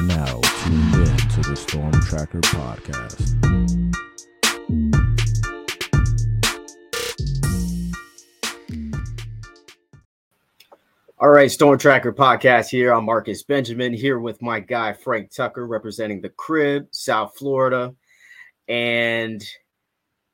are now tuned in to the Storm Tracker Podcast. All right, Storm Tracker Podcast here. I'm Marcus Benjamin here with my guy Frank Tucker representing the Crib, South Florida. And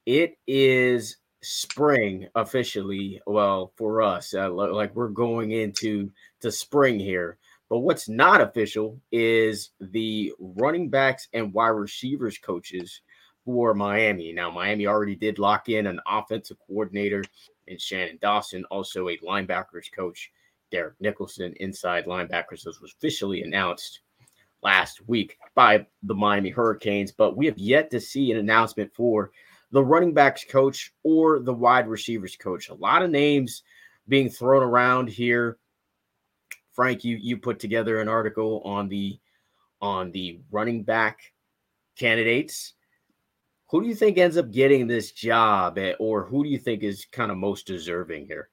it is spring officially, well, for us. Like we're going into spring here. But what's not official is the running backs and wide receivers coaches for Miami. Now, Miami already did lock in an offensive coordinator in Shannon Dawson, also a linebackers coach, Derek Nicholson, inside linebackers. This was officially announced last week by the Miami Hurricanes, but we have yet to see an announcement for the running backs coach or the wide receivers coach. A lot of names being thrown around here. Frank, you put together an article on the running back candidates. Who do you think ends up getting this job, or who do you think is kind of most deserving here?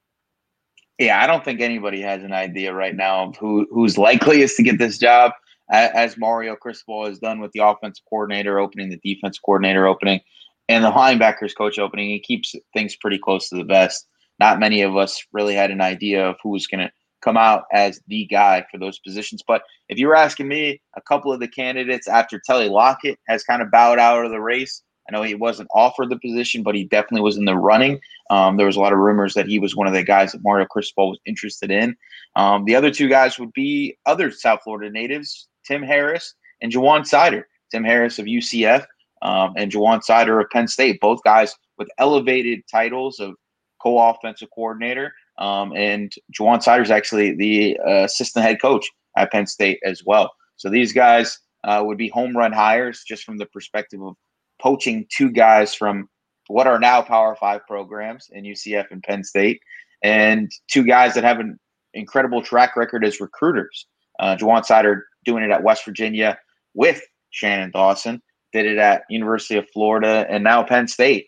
Yeah, I don't think anybody has an idea right now of who's likeliest to get this job. As Mario Cristobal has done with the offensive coordinator opening, the defense coordinator opening, and the linebackers coach opening, he keeps things pretty close to the vest. Not many of us really had an idea of who was going to come out as the guy for those positions. But if you were asking me, a couple of the candidates after Tully Lockett has kind of bowed out of the race. I know he wasn't offered the position, but he definitely was in the running. There was a lot of rumors that he was one of the guys that Mario Cristobal was interested in. The other two guys would be other South Florida natives, Tim Harris and Juwan Sider. Tim Harris of UCF and Juwan Sider of Penn State, both guys with elevated titles of co-offensive coordinator. And Juwan Sider is actually the assistant head coach at Penn State as well. So these guys would be home run hires just from the perspective of poaching two guys from what are now Power 5 programs in UCF and Penn State, and two guys that have an incredible track record as recruiters. Juwan Sider doing it at West Virginia with Shannon Dawson, did it at University of Florida, and now Penn State.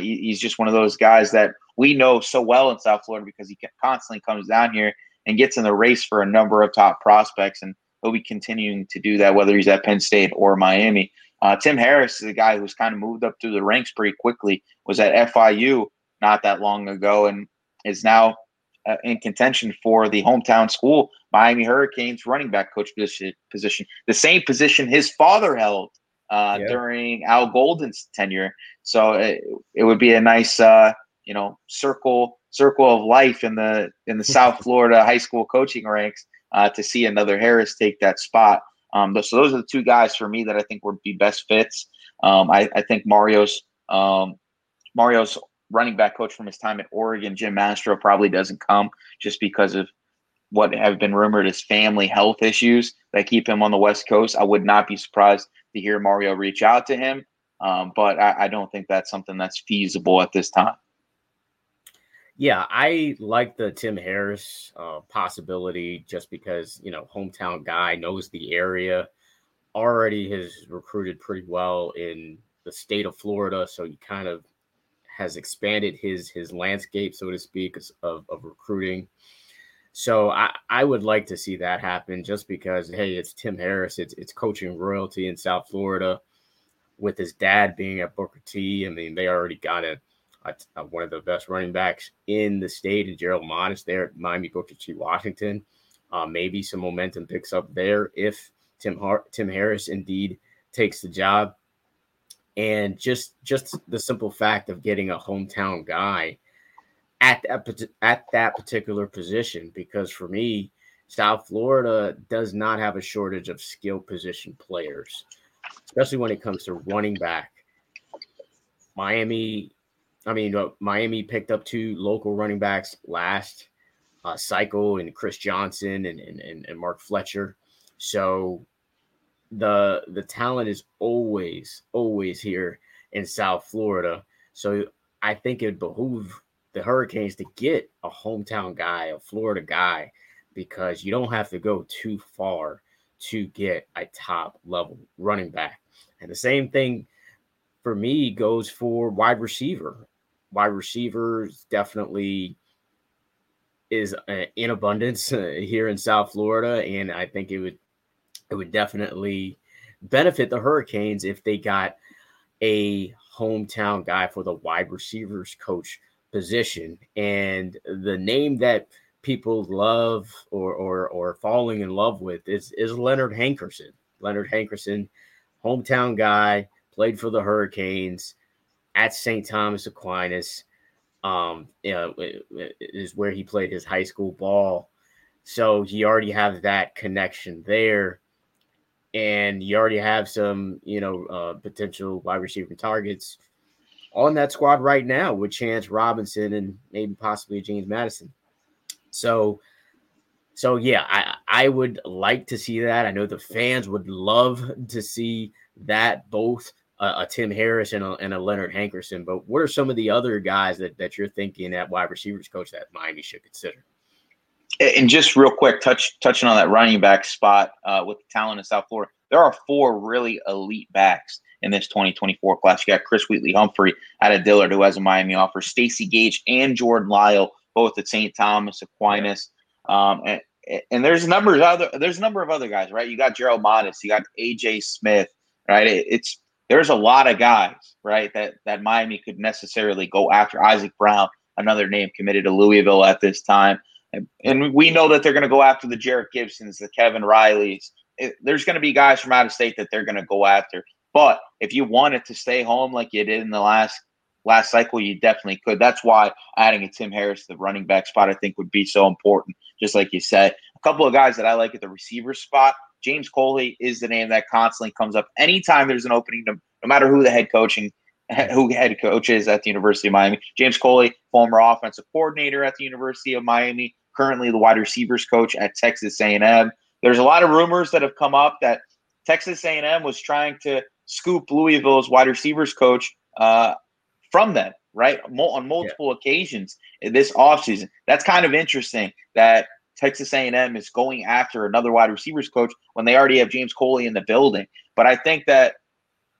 He's just one of those guys that we know so well in South Florida because he constantly comes down here and gets in the race for a number of top prospects, and he'll be continuing to do that whether he's at Penn State or Miami. Tim Harris is a guy who's kind of moved up through the ranks pretty quickly, was at FIU not that long ago, and is now in contention for the hometown school, Miami Hurricanes running back coach position. The same position his father held during Al Golden's tenure. So it would be a nice circle of life in the South Florida high school coaching ranks to see another Harris take that spot. So those are the two guys for me that I think would be best fits. I think Mario's running back coach from his time at Oregon, Jim Mastro, probably doesn't come just because of what have been rumored as family health issues that keep him on the West Coast. I would not be surprised to hear Mario reach out to him, but I don't think that's something that's feasible at this time. Yeah, I like the Tim Harris possibility just because, hometown guy, knows the area, already has recruited pretty well in the state of Florida. So he kind of has expanded his landscape, so to speak, of recruiting. So I would like to see that happen just because, hey, it's Tim Harris. It's coaching royalty in South Florida with his dad being at Booker T. I mean, they already got it. One of the best running backs in the state, and Gerald Modest there at Miami, Booker T, Washington. Maybe some momentum picks up there if Tim Harris indeed takes the job. And just the simple fact of getting a hometown guy at that particular position, because for me, South Florida does not have a shortage of skilled position players, especially when it comes to running back. Miami picked up two local running backs last cycle, and Chris Johnson and Mark Fletcher. So the talent is always here in South Florida. So I think it would behoove the Hurricanes to get a hometown guy, a Florida guy, because you don't have to go too far to get a top-level running back. And the same thing for me goes for wide receiver. Wide receivers definitely is in abundance here in South Florida, and I think it would It would definitely benefit the Hurricanes if they got a hometown guy for the wide receivers coach position. And the name that people love or falling in love with is Leonard Hankerson. Leonard Hankerson, hometown guy, played for the Hurricanes at St. Thomas Aquinas. Is where he played his high school ball. So you already have that connection there. And you already have some, potential wide receiver targets on that squad right now with Chance Robinson and maybe possibly James Madison. So yeah, I would like to see that. I know the fans would love to see that, both a Tim Harris and a Leonard Hankerson. But what are some of the other guys that you're thinking at wide receivers coach that Miami should consider? And just real quick, touching on that running back spot with the talent in South Florida, there are four really elite backs in this 2024 class. You got Chris Wheatley-Humphrey out of Dillard, who has a Miami offer, Stacy Gage and Jordan Lyle, both at St. Thomas Aquinas. And there's a number of other guys, right? You got Gerald Modest, you got AJ Smith, right? There's a lot of guys, right, that Miami could necessarily go after. Isaac Brown, another name committed to Louisville at this time. And we know that they're going to go after the Jarrett Gibsons, the Kevin Rileys. There's going to be guys from out of state that they're going to go after. But if you wanted to stay home like you did in the last cycle, you definitely could. That's why adding a Tim Harris to the running back spot, I think, would be so important, just like you said. A couple of guys that I like at the receiver spot, James Coley is the name that constantly comes up. Anytime there's an opening, no matter who the head coach is at the University of Miami, James Coley, former offensive coordinator at the University of Miami, currently the wide receivers coach at Texas A&M. There's a lot of rumors that have come up that Texas A&M was trying to scoop Louisville's wide receivers coach from them, right, on multiple occasions this offseason. That's kind of interesting that Texas A&M is going after another wide receivers coach when they already have James Coley in the building. But I think that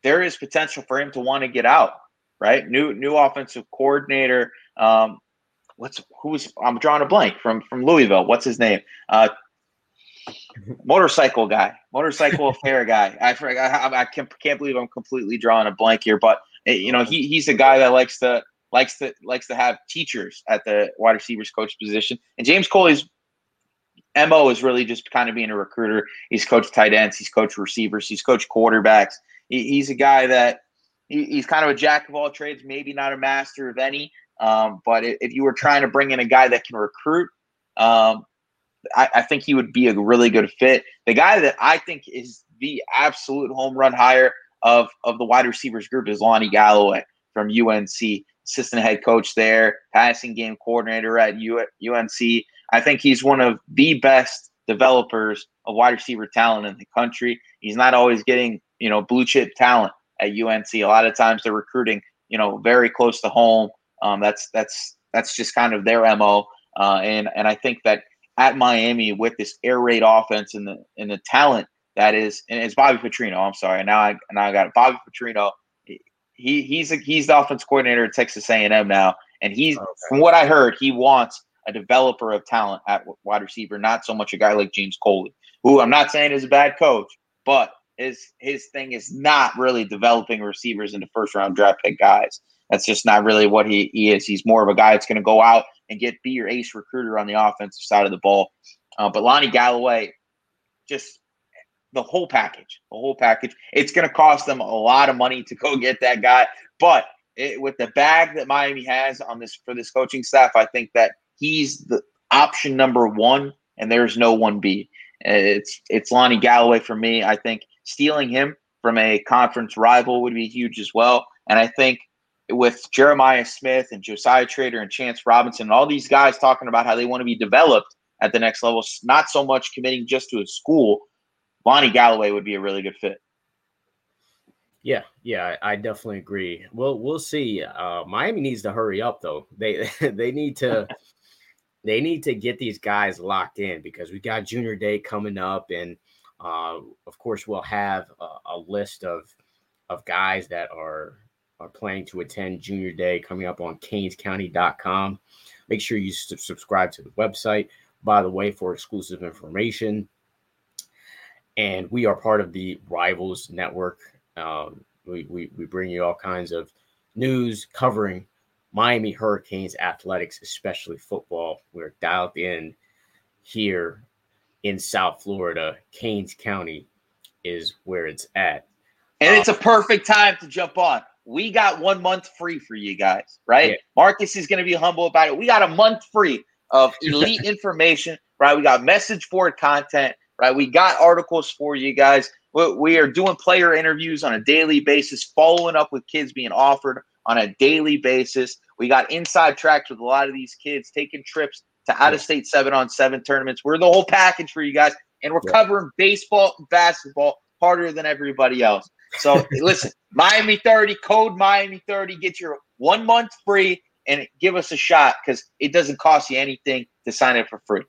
there is potential for him to want to get out, right? New offensive coordinator. I'm drawing a blank from Louisville. What's his name? Motorcycle affair guy. I can't believe I'm completely drawing a blank here, but he's a guy that likes to have teachers at the wide receivers coach position. And James Coley's MO is really just kind of being a recruiter. He's coached tight ends. He's coached receivers. He's coached quarterbacks. He's a guy that he's kind of a jack of all trades, maybe not a master of any. But if you were trying to bring in a guy that can recruit, I think he would be a really good fit. The guy that I think is the absolute home run hire of the wide receivers group is Lonnie Galloway from UNC, assistant head coach there, passing game coordinator at UNC. I think he's one of the best developers of wide receiver talent in the country. He's not always getting, blue chip talent at UNC. A lot of times they're recruiting, very close to home. That's just kind of their MO. And I think that at Miami with this air raid offense and the talent that is, and it's Bobby Petrino. I'm sorry. Now I got it. Bobby Petrino. He's the offense coordinator at Texas A&M now. And from what I heard, he wants a developer of talent at wide receiver, not so much a guy like James Coley, who I'm not saying is a bad coach, but his thing is not really developing receivers into first-round draft pick guys. That's just not really what he is. He's more of a guy that's going to go out and be your ace recruiter on the offensive side of the ball. But Lonnie Galloway, just the whole package. It's going to cost them a lot of money to go get that guy. But with the bag that Miami has on this for this coaching staff, I think that he's the option number one, and there's no 1B. It's Lonnie Galloway for me. I think stealing him from a conference rival would be huge as well. And I think with Jeremiah Smith and Josiah Trader and Chance Robinson and all these guys talking about how they want to be developed at the next level, not so much committing just to a school, Lonnie Galloway would be a really good fit. Yeah, I definitely agree. Well, we'll see. Miami needs to hurry up, though. They need to get these guys locked in because we got Junior Day coming up, and of course we'll have a list of guys that are planning to attend Junior Day coming up on CanesCounty.com. Make sure you subscribe to the website, by the way, for exclusive information. and we are part of the Rivals Network. We bring you all kinds of news covering Miami Hurricanes athletics, especially football. We're dialed in here in South Florida. Canes County is where it's at. And it's a perfect time to jump on. We got 1 month free for you guys, right? Yeah. Marcus is going to be humble about it. We got a month free of elite information, right? We got message board content, right? We got articles for you guys. We are doing player interviews on a daily basis, following up with kids being offered on a daily basis. We got inside tracks with a lot of these kids, taking trips to out-of-state 7-on-7 tournaments. We're the whole package for you guys, and we're covering baseball and basketball harder than everybody else. So listen, Miami 30, code Miami 30, get your 1 month free and give us a shot, because it doesn't cost you anything to sign up for free.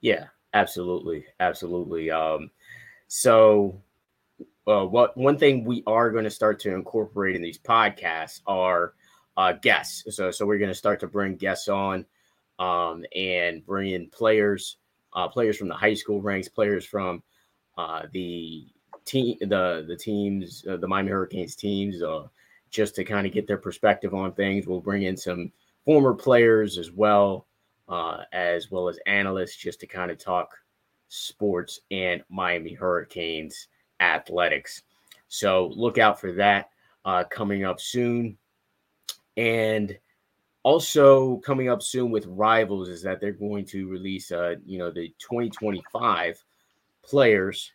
Yeah, absolutely. Absolutely. One thing we are going to start to incorporate in these podcasts are guests. So we're going to start to bring guests on and bring in players from the high school ranks, players from the teams, the Miami Hurricanes teams, just to kind of get their perspective on things. We'll bring in some former players as well as analysts, just to kind of talk sports and Miami Hurricanes athletics. So look out for that coming up soon. And also coming up soon with Rivals is that they're going to release the 2025 players,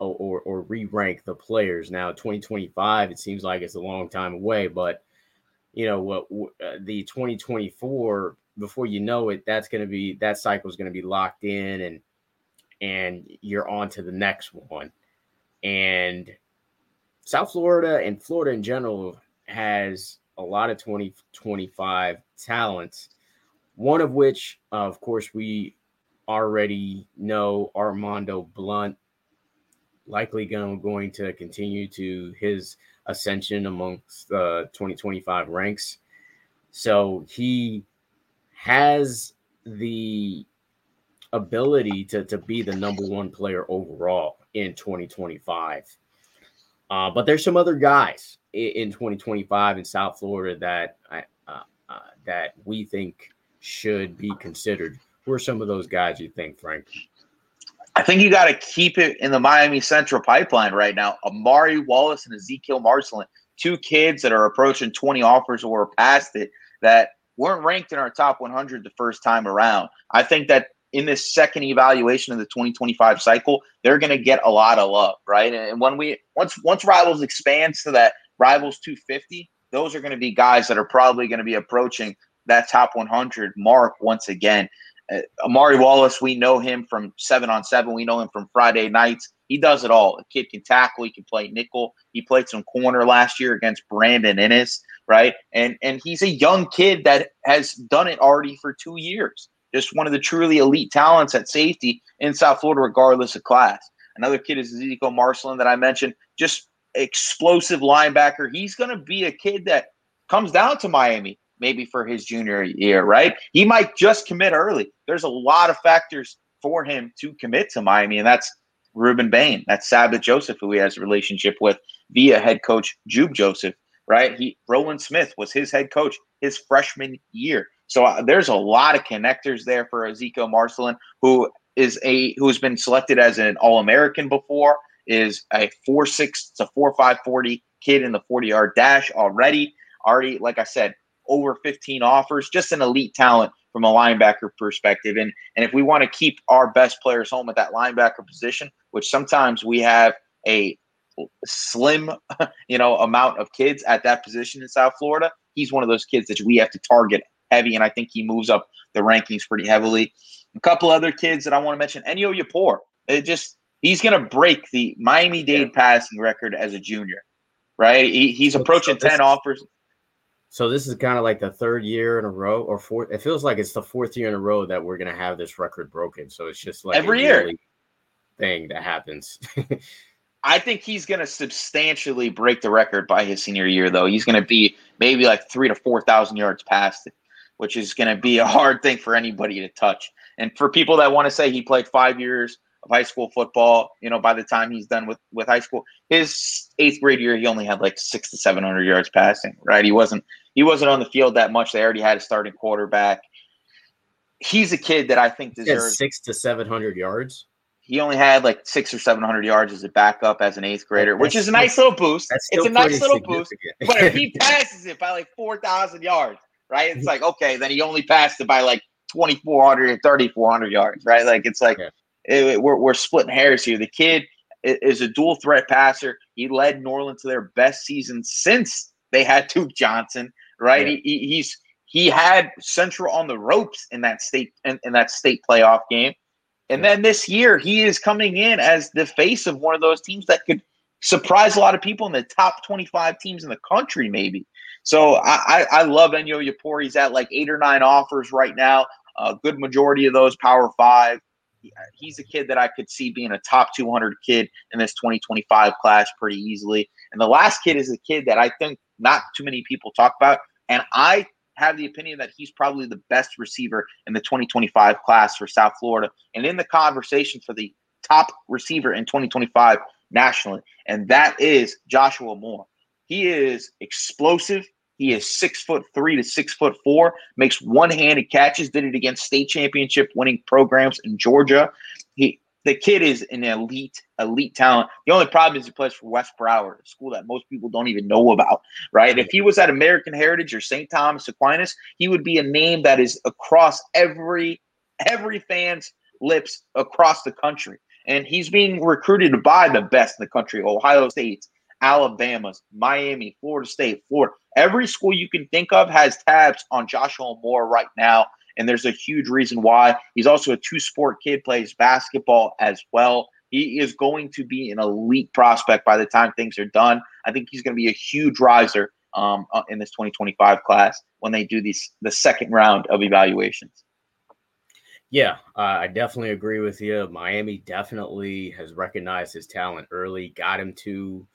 or re-rank the players. Now 2025, it seems like it's a long time away, but the 2024, before you know it, that cycle is going to be locked in, and you're on to the next one. And South Florida and Florida in general has a lot of 2025 talents, one of which, of course, we already know, Armando Blunt, likely going to continue to his ascension amongst the 2025 ranks. So he has the ability to be the number one player overall in 2025. But there's some other guys in 2025 in South Florida that that we think should be considered. Who are some of those guys you think, Frank? I think you got to keep it in the Miami Central pipeline right now. Amari Wallace and Ezekiel Marcelin, two kids that are approaching 20 offers or past it, that weren't ranked in our top 100 the first time around. I think that in this second evaluation of the 2025 cycle, they're going to get a lot of love, right? And when once Rivals expands to that Rivals 250, those are going to be guys that are probably going to be approaching that top 100 mark once again. Amari Wallace, we know him from 7-on-7. We know him from Friday nights. He does it all. A kid can tackle. He can play nickel. He played some corner last year against Brandon Innes, right? And he's a young kid that has done it already for 2 years. Just one of the truly elite talents at safety in South Florida, regardless of class. Another kid is Ezekiel Marcelin that I mentioned, just explosive linebacker. He's going to be a kid that comes down to Miami maybe for his junior year, right? He might just commit early. There's a lot of factors for him to commit to Miami, and that's Reuben Bain. That's Sabbath Joseph, who he has a relationship with via head coach Jube Joseph, right? Roland Smith was his head coach his freshman year. So there's a lot of connectors there for Ezekiel Marcelin, who's been selected as an All-American before, is a 4.6 to 4.5 40 kid in the 40-yard dash already, like I said, over 15 offers, just an elite talent from a linebacker perspective. And if we want to keep our best players home at that linebacker position, which sometimes we have a slim, amount of kids at that position in South Florida, he's one of those kids that we have to target heavy. And I think he moves up the rankings pretty heavily. A couple other kids that I want to mention, Enyo Yapor. He's going to break the Miami-Dade passing record as a junior, right? He's approaching 10 offers. So this is kind of like the third year in a row, or fourth. It feels like it's the fourth year in a row that we're going to have this record broken. So it's just like every year thing that happens. I think he's going to substantially break the record by his senior year, though. He's going to be maybe like 3,000 to 4,000 yards past it, which is going to be a hard thing for anybody to touch. And for people that want to say he played 5 years of high school football, you know, by the time he's done with high school, his eighth grade year, he only had like 600 to 700 yards passing, right? He wasn't on the field that much. They already had a starting quarterback. He's a kid that I think deserves 600 to 700 yards. He only had like 600 or 700 yards as a backup as an eighth grader, which is a nice little boost. It's a nice little boost. But if he passes it by like 4,000 yards, right? It's like, okay, then he only passed it by like 2,400 or 3,400 yards, right? Like, it's like we're splitting hairs here. The kid is a dual threat passer. He led New Orleans to their best season since they had Duke Johnson, right? Yeah. He had Central on the ropes in that state playoff game. And then this year, he is coming in as the face of one of those teams that could surprise a lot of people in the top 25 teams in the country, maybe. So I love Enyo Yapor. He's at like 8 or 9 offers right now. A good majority of those Power 5. He's a kid that I could see being a top 200 kid in this 2025 class pretty easily. And the last kid is a kid that I think not too many people talk about. And I have the opinion that he's probably the best receiver in the 2025 class for South Florida and in the conversation for the top receiver in 2025 nationally, and that is Joshua Moore. He is explosive. He is 6'3" to 6'4", makes one-handed catches, did it against state championship-winning programs in Georgia. The kid is an elite talent. The only problem is he plays for West Broward, a school that most people don't even know about, right? If he was at American Heritage or St. Thomas Aquinas, he would be a name that is across every fan's lips across the country. And he's being recruited by the best in the country, Ohio State, Alabama, Miami, Florida State, Florida. Every school you can think of has tabs on Joshua Moore right now. And there's a huge reason why. He's also a two-sport kid, plays basketball as well. He is going to be an elite prospect by the time things are done. I think he's going to be a huge riser in this 2025 class when they do the second round of evaluations. Yeah, I definitely agree with you. Miami definitely has recognized his talent early, got him to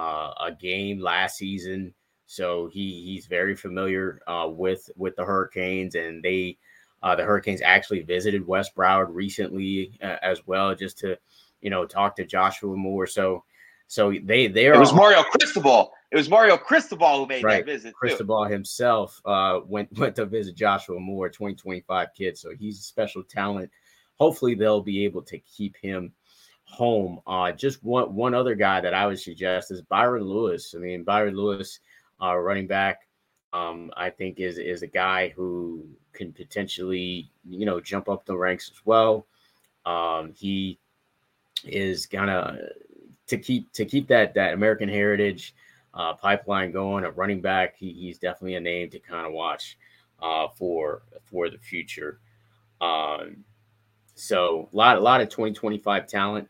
a game last season. So he's very familiar with the Hurricanes, and the Hurricanes actually visited West Broward recently as well, just to, you know, talk to Joshua Moore. So they are. It was Mario Cristobal. It was Mario Cristobal who made that visit. Cristobal himself went to visit Joshua Moore, 2025 kid. So he's a special talent. Hopefully they'll be able to keep him home. Just one other guy that I would suggest is Byron Lewis. I mean, Byron Lewis. Running back, I think is a guy who can potentially, you know, jump up the ranks as well. He is gonna to keep that American Heritage pipeline going. A running back, he's definitely a name to kind of watch for the future. So a lot of 2025 talent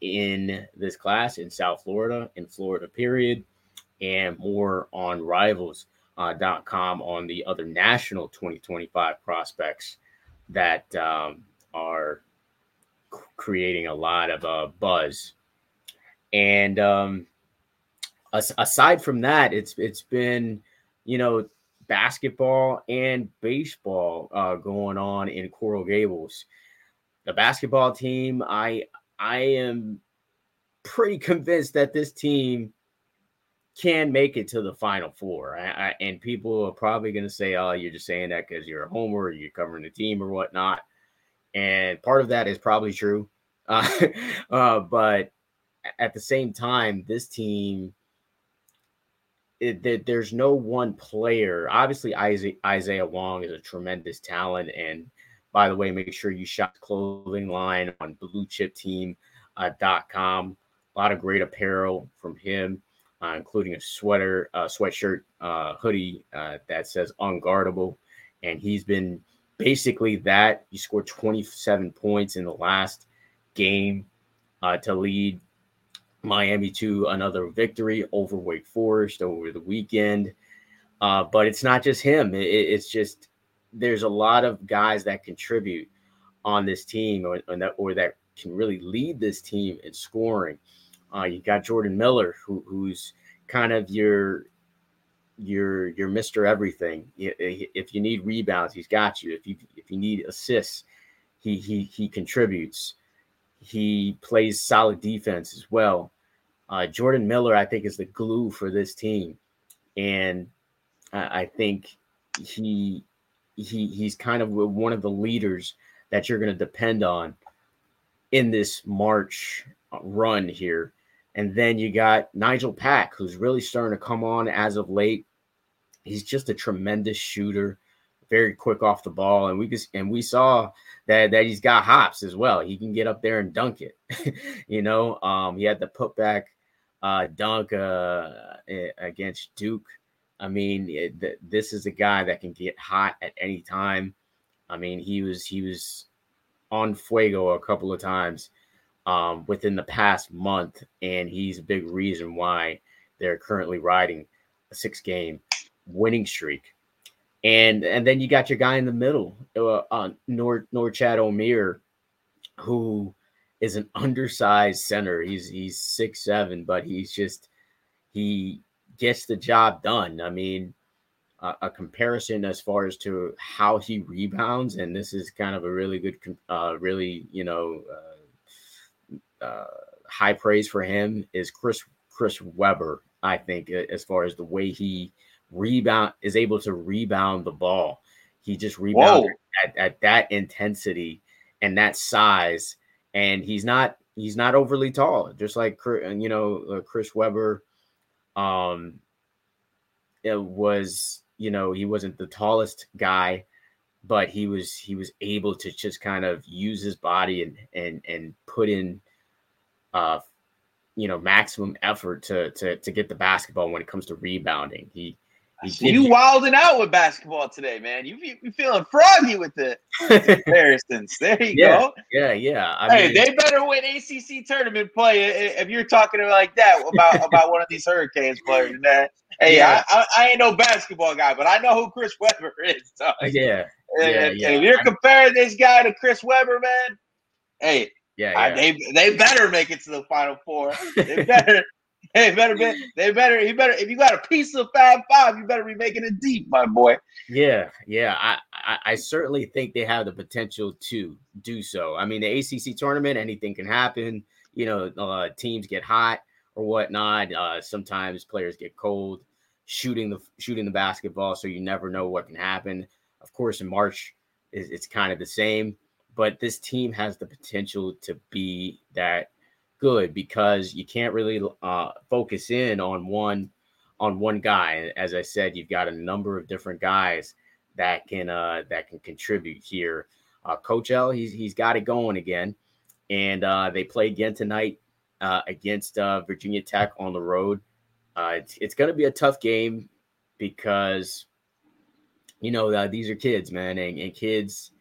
in this class in South Florida, in Florida period. And more on rivals.com on the other national 2025 prospects that are creating a lot of buzz. And aside from that, it's been, you know, basketball and baseball going on in Coral Gables. The basketball team, I am pretty convinced that this team can make it to the Final Four. I and people are probably going to say, oh, you're just saying that because you're a homer, or you're covering the team or whatnot. And part of that is probably true. But at the same time, this team, there's no one player. Obviously, Isaiah Wong is a tremendous talent. And by the way, make sure you shop the clothing line on bluechipteam.com. A lot of great apparel from him. Including a sweater, sweatshirt, hoodie that says unguardable. And he's been basically that. He scored 27 points in the last game to lead Miami to another victory over Wake Forest over the weekend. But it's not just him. It's just there's a lot of guys that contribute on this team or that can really lead this team in scoring. You got Jordan Miller, who's kind of your Mr. Everything. If you need rebounds, he's got you. If you need assists, he contributes. He plays solid defense as well. Jordan Miller, I think, is the glue for this team. And I think he's kind of one of the leaders that you're going to depend on in this March run here. And then you got Nigel Pack, who's really starting to come on as of late. He's just a tremendous shooter, very quick off the ball. And we saw that he's got hops as well. He can get up there and dunk it. He had the putback dunk against Duke. I mean, this is a guy that can get hot at any time. I mean, he was on fuego a couple of times within the past month, and he's a big reason why they're currently riding a 6-game winning streak. And then you got your guy in the middle, Norchad Omir, who is an undersized center. He's 6'7", but he gets the job done. I mean, a comparison as far as to how he rebounds, and this is kind of a really good, high praise for him, is Chris Webber. I think as far as the way he is able to rebound the ball, he just rebounded at that intensity and that size, and he's not overly tall, just like Chris Webber. It was, he wasn't the tallest guy, but he was able to just kind of use his body and put in, maximum effort to get the basketball when it comes to rebounding. You wilding out with basketball today, man. You feeling froggy with the comparisons. There you go. Yeah. I mean, they better win ACC tournament play if you're talking like that about one of these Hurricanes players. Hey, yeah. I ain't no basketball guy, but I know who Chris Webber is. So. And if you're comparing this guy to Chris Webber, man, hey, they better make it to the Final Four. They better. If you got a piece of Fab Five, you better be making it deep, my boy. Yeah. I certainly think they have the potential to do so. I mean, the ACC tournament, anything can happen. Teams get hot or whatnot. Sometimes players get cold shooting the basketball, so you never know what can happen. Of course, in March, it's kind of the same, but this team has the potential to be that good because you can't really focus in on one guy. As I said, you've got a number of different guys that can contribute here. Coach L, he's got it going again, and they play again tonight against Virginia Tech on the road. It's going to be a tough game because these are kids, man, and kids,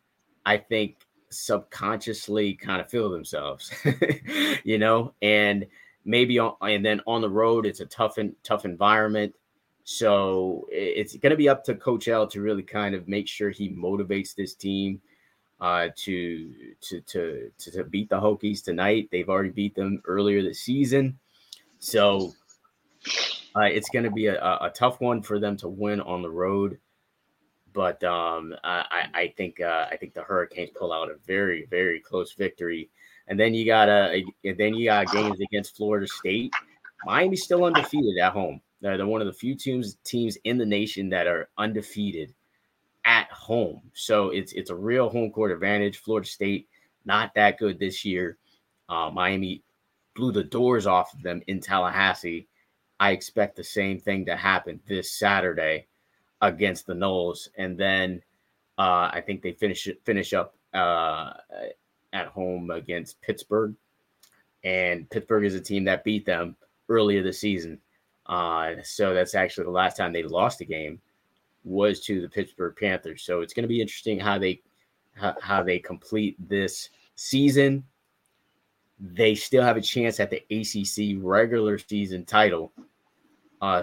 I think, subconsciously kind of feel themselves, and maybe and then on the road, it's a tough environment. So it's going to be up to Coach L to really kind of make sure he motivates this team to beat the Hokies tonight. They've already beat them earlier this season. So it's going to be a tough one for them to win on the road. But I think the Hurricanes pull out a very, very close victory, and then you got games against Florida State. Miami's still undefeated at home. They're one of the few teams in the nation that are undefeated at home. So it's a real home court advantage. Florida State not that good this year. Miami blew the doors off of them in Tallahassee. I expect the same thing to happen this Saturday against the Noles, and then I think they finish up at home against Pittsburgh, and Pittsburgh is a team that beat them earlier this season. So that's actually the last time they lost a game was to the Pittsburgh Panthers. So it's going to be interesting how they complete this season. They still have a chance at the ACC regular season title.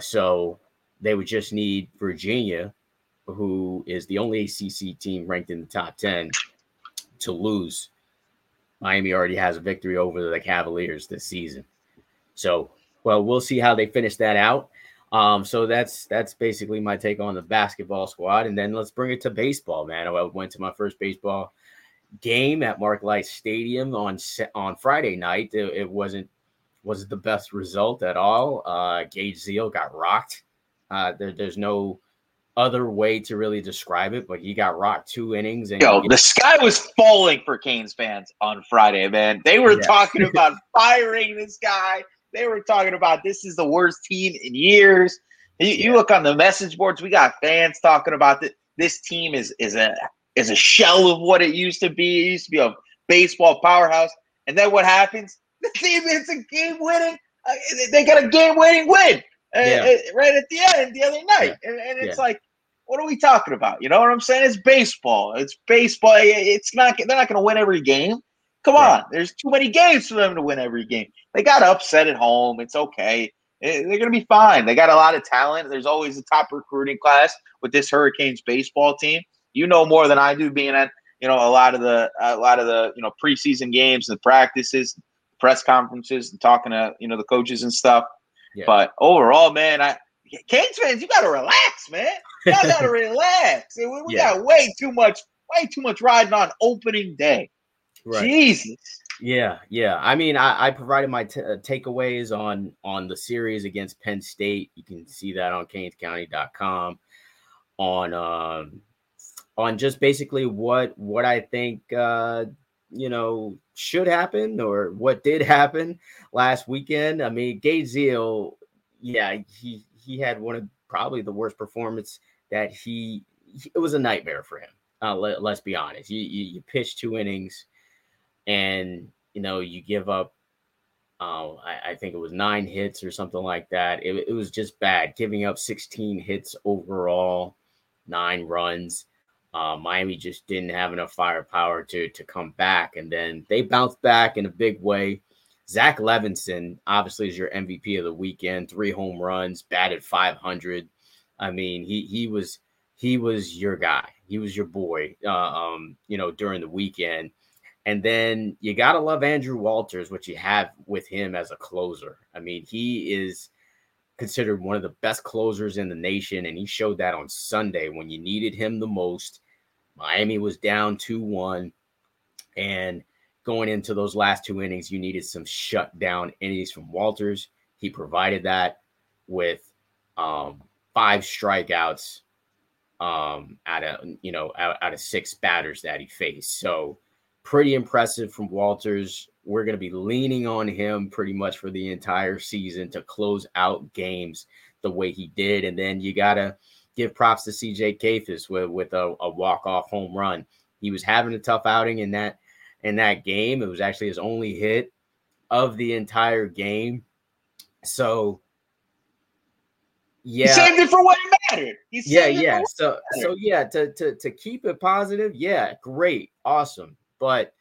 So they would just need Virginia, who is the only ACC team ranked in the top 10, to lose. Miami already has a victory over the Cavaliers this season. So, we'll see how they finish that out. So that's basically my take on the basketball squad. And then let's bring it to baseball, man. I went to my first baseball game at Mark Lice Stadium on Friday night, it wasn't the best result at all. Gage Zeal got rocked. There's no other way to really describe it, but he got rocked 2 innings. And the sky was falling for Canes fans on Friday, man. They were talking about firing this guy. They were talking about this is the worst team in years. You look on the message boards, we got fans talking about this. This team is a shell of what it used to be. It used to be a baseball powerhouse. And then what happens? The team is a game-winning. They got a game-winning win right at the end the other night. Yeah. And it's like, what are we talking about? You know what I'm saying? It's baseball. It's not. They're not going to win every game. Come on. There's too many games for them to win every game. They got upset at home. It's okay. They're going to be fine. They got a lot of talent. There's always a top recruiting class with this Hurricanes baseball team. You know more than I do, being at a lot of the preseason games and the practices, press conferences, and talking to the coaches and stuff. Yeah. But overall, man, Canes fans, you got to relax, man. You got to relax. We got way too much riding on opening day. Right. Jesus. Yeah. I mean, I provided my takeaways on the series against Penn State. You can see that on CanesCounty.com on just basically what I think, should happen or what did happen last weekend. I mean, Gage Zeal, he had one of probably the worst performance that it was a nightmare for him. Let's be honest. You pitched 2 innings. And, you give up, I think it was 9 hits or something like that. It was just bad, giving up 16 hits overall, 9 runs. Miami just didn't have enough firepower to come back. And then they bounced back in a big way. Zach Levinson, obviously, is your MVP of the weekend. 3 home runs, batted .500. I mean, he was your guy. He was your boy, during the weekend. And then you got to love Andrew Walters, what you have with him as a closer. I mean, he is considered one of the best closers in the nation, and he showed that on Sunday when you needed him the most. Miami was down 2-1, and going into those last 2 innings, you needed some shutdown innings from Walters. He provided that with 5 strikeouts out of 6 batters that he faced. So, pretty impressive from Walters. We're going to be leaning on him pretty much for the entire season to close out games the way he did. And then you got to give props to CJ Cafis with a walk-off home run. He was having a tough outing in that game. It was actually his only hit of the entire game. So, yeah. He saved it for what mattered. To keep it positive, great, awesome. But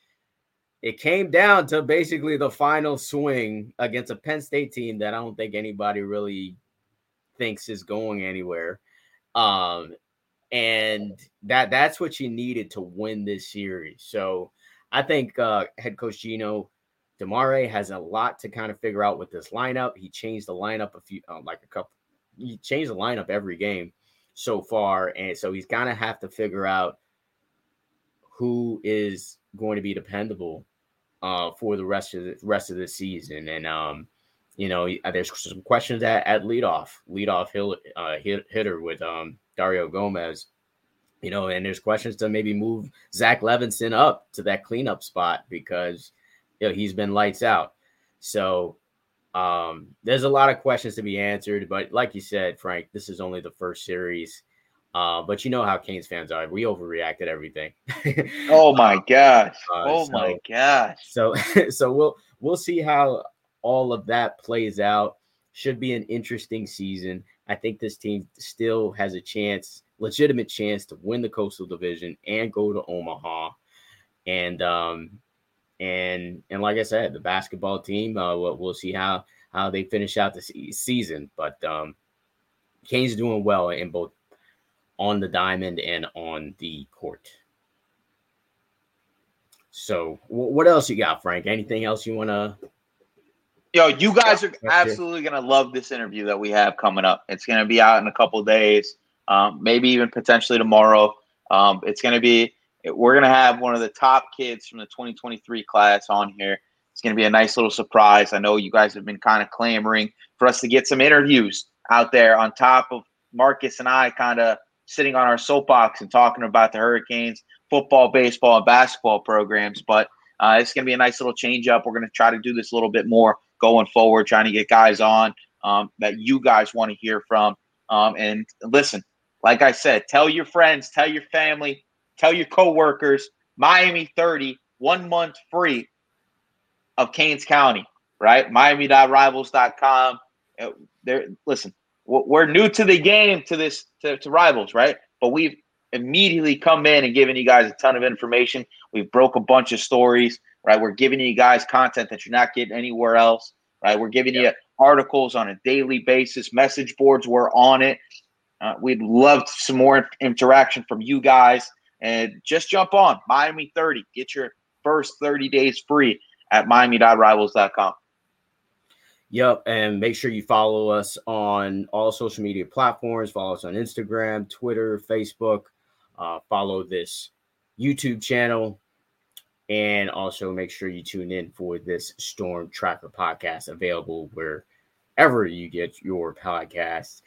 it came down to basically the final swing against a Penn State team that I don't think anybody really thinks is going anywhere. And that's what you needed to win this series. So I think head coach Gino DeMare has a lot to kind of figure out with this lineup. He changed the lineup he changed the lineup every game so far. And so he's going to have to figure out who is going to be dependable for the rest of the season. And, there's some questions at leadoff hitter with Dario Gomez, and there's questions to maybe move Zach Levinson up to that cleanup spot because, he's been lights out. So there's a lot of questions to be answered. But like you said, Frank, this is only the first series. But you know how Canes fans are. We overreacted everything. Oh my gosh. My gosh. So we'll see how all of that plays out. Should be an interesting season. I think this team still has a legitimate chance to win the Coastal Division and go to Omaha. And like I said, the basketball team, we'll see how they finish out the season, but Canes are doing well in both on the diamond and on the court. So what else you got, Frank? Anything else you want to? You guys are absolutely going to love this interview that we have coming up. It's going to be out in a couple of days, maybe even potentially tomorrow. It's going to be we're going to have one of the top kids from the 2023 class on here. It's going to be a nice little surprise. I know you guys have been kind of clamoring for us to get some interviews out there on top of Marcus and I kind of sitting on our soapbox and talking about the Hurricanes, football, baseball, and basketball programs. But it's going to be a nice little change up. We're going to try to do this a little bit more going forward, trying to get guys on that you guys want to hear from. And listen, like I said, tell your friends, tell your family, tell your coworkers, Miami 30, 1 month free of Canes County, right? Miami.rivals.com. There, listen, we're new to the game, to Rivals, right? But we've immediately come in and given you guys a ton of information. We've broke a bunch of stories, right? We're giving you guys content that you're not getting anywhere else, right? We're giving you articles on a daily basis, message boards, we're on it. We'd love some more interaction from you guys. And just jump on Miami 30. Get your first 30 days free at miami.rivals.com. Yep, and make sure you follow us on all social media platforms. Follow us on Instagram, Twitter, Facebook. Follow this YouTube channel. And also make sure you tune in for this Storm Tracker podcast, available wherever you get your podcasts,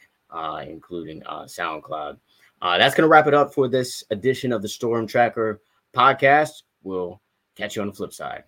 including SoundCloud. That's going to wrap it up for this edition of the Storm Tracker podcast. We'll catch you on the flip side.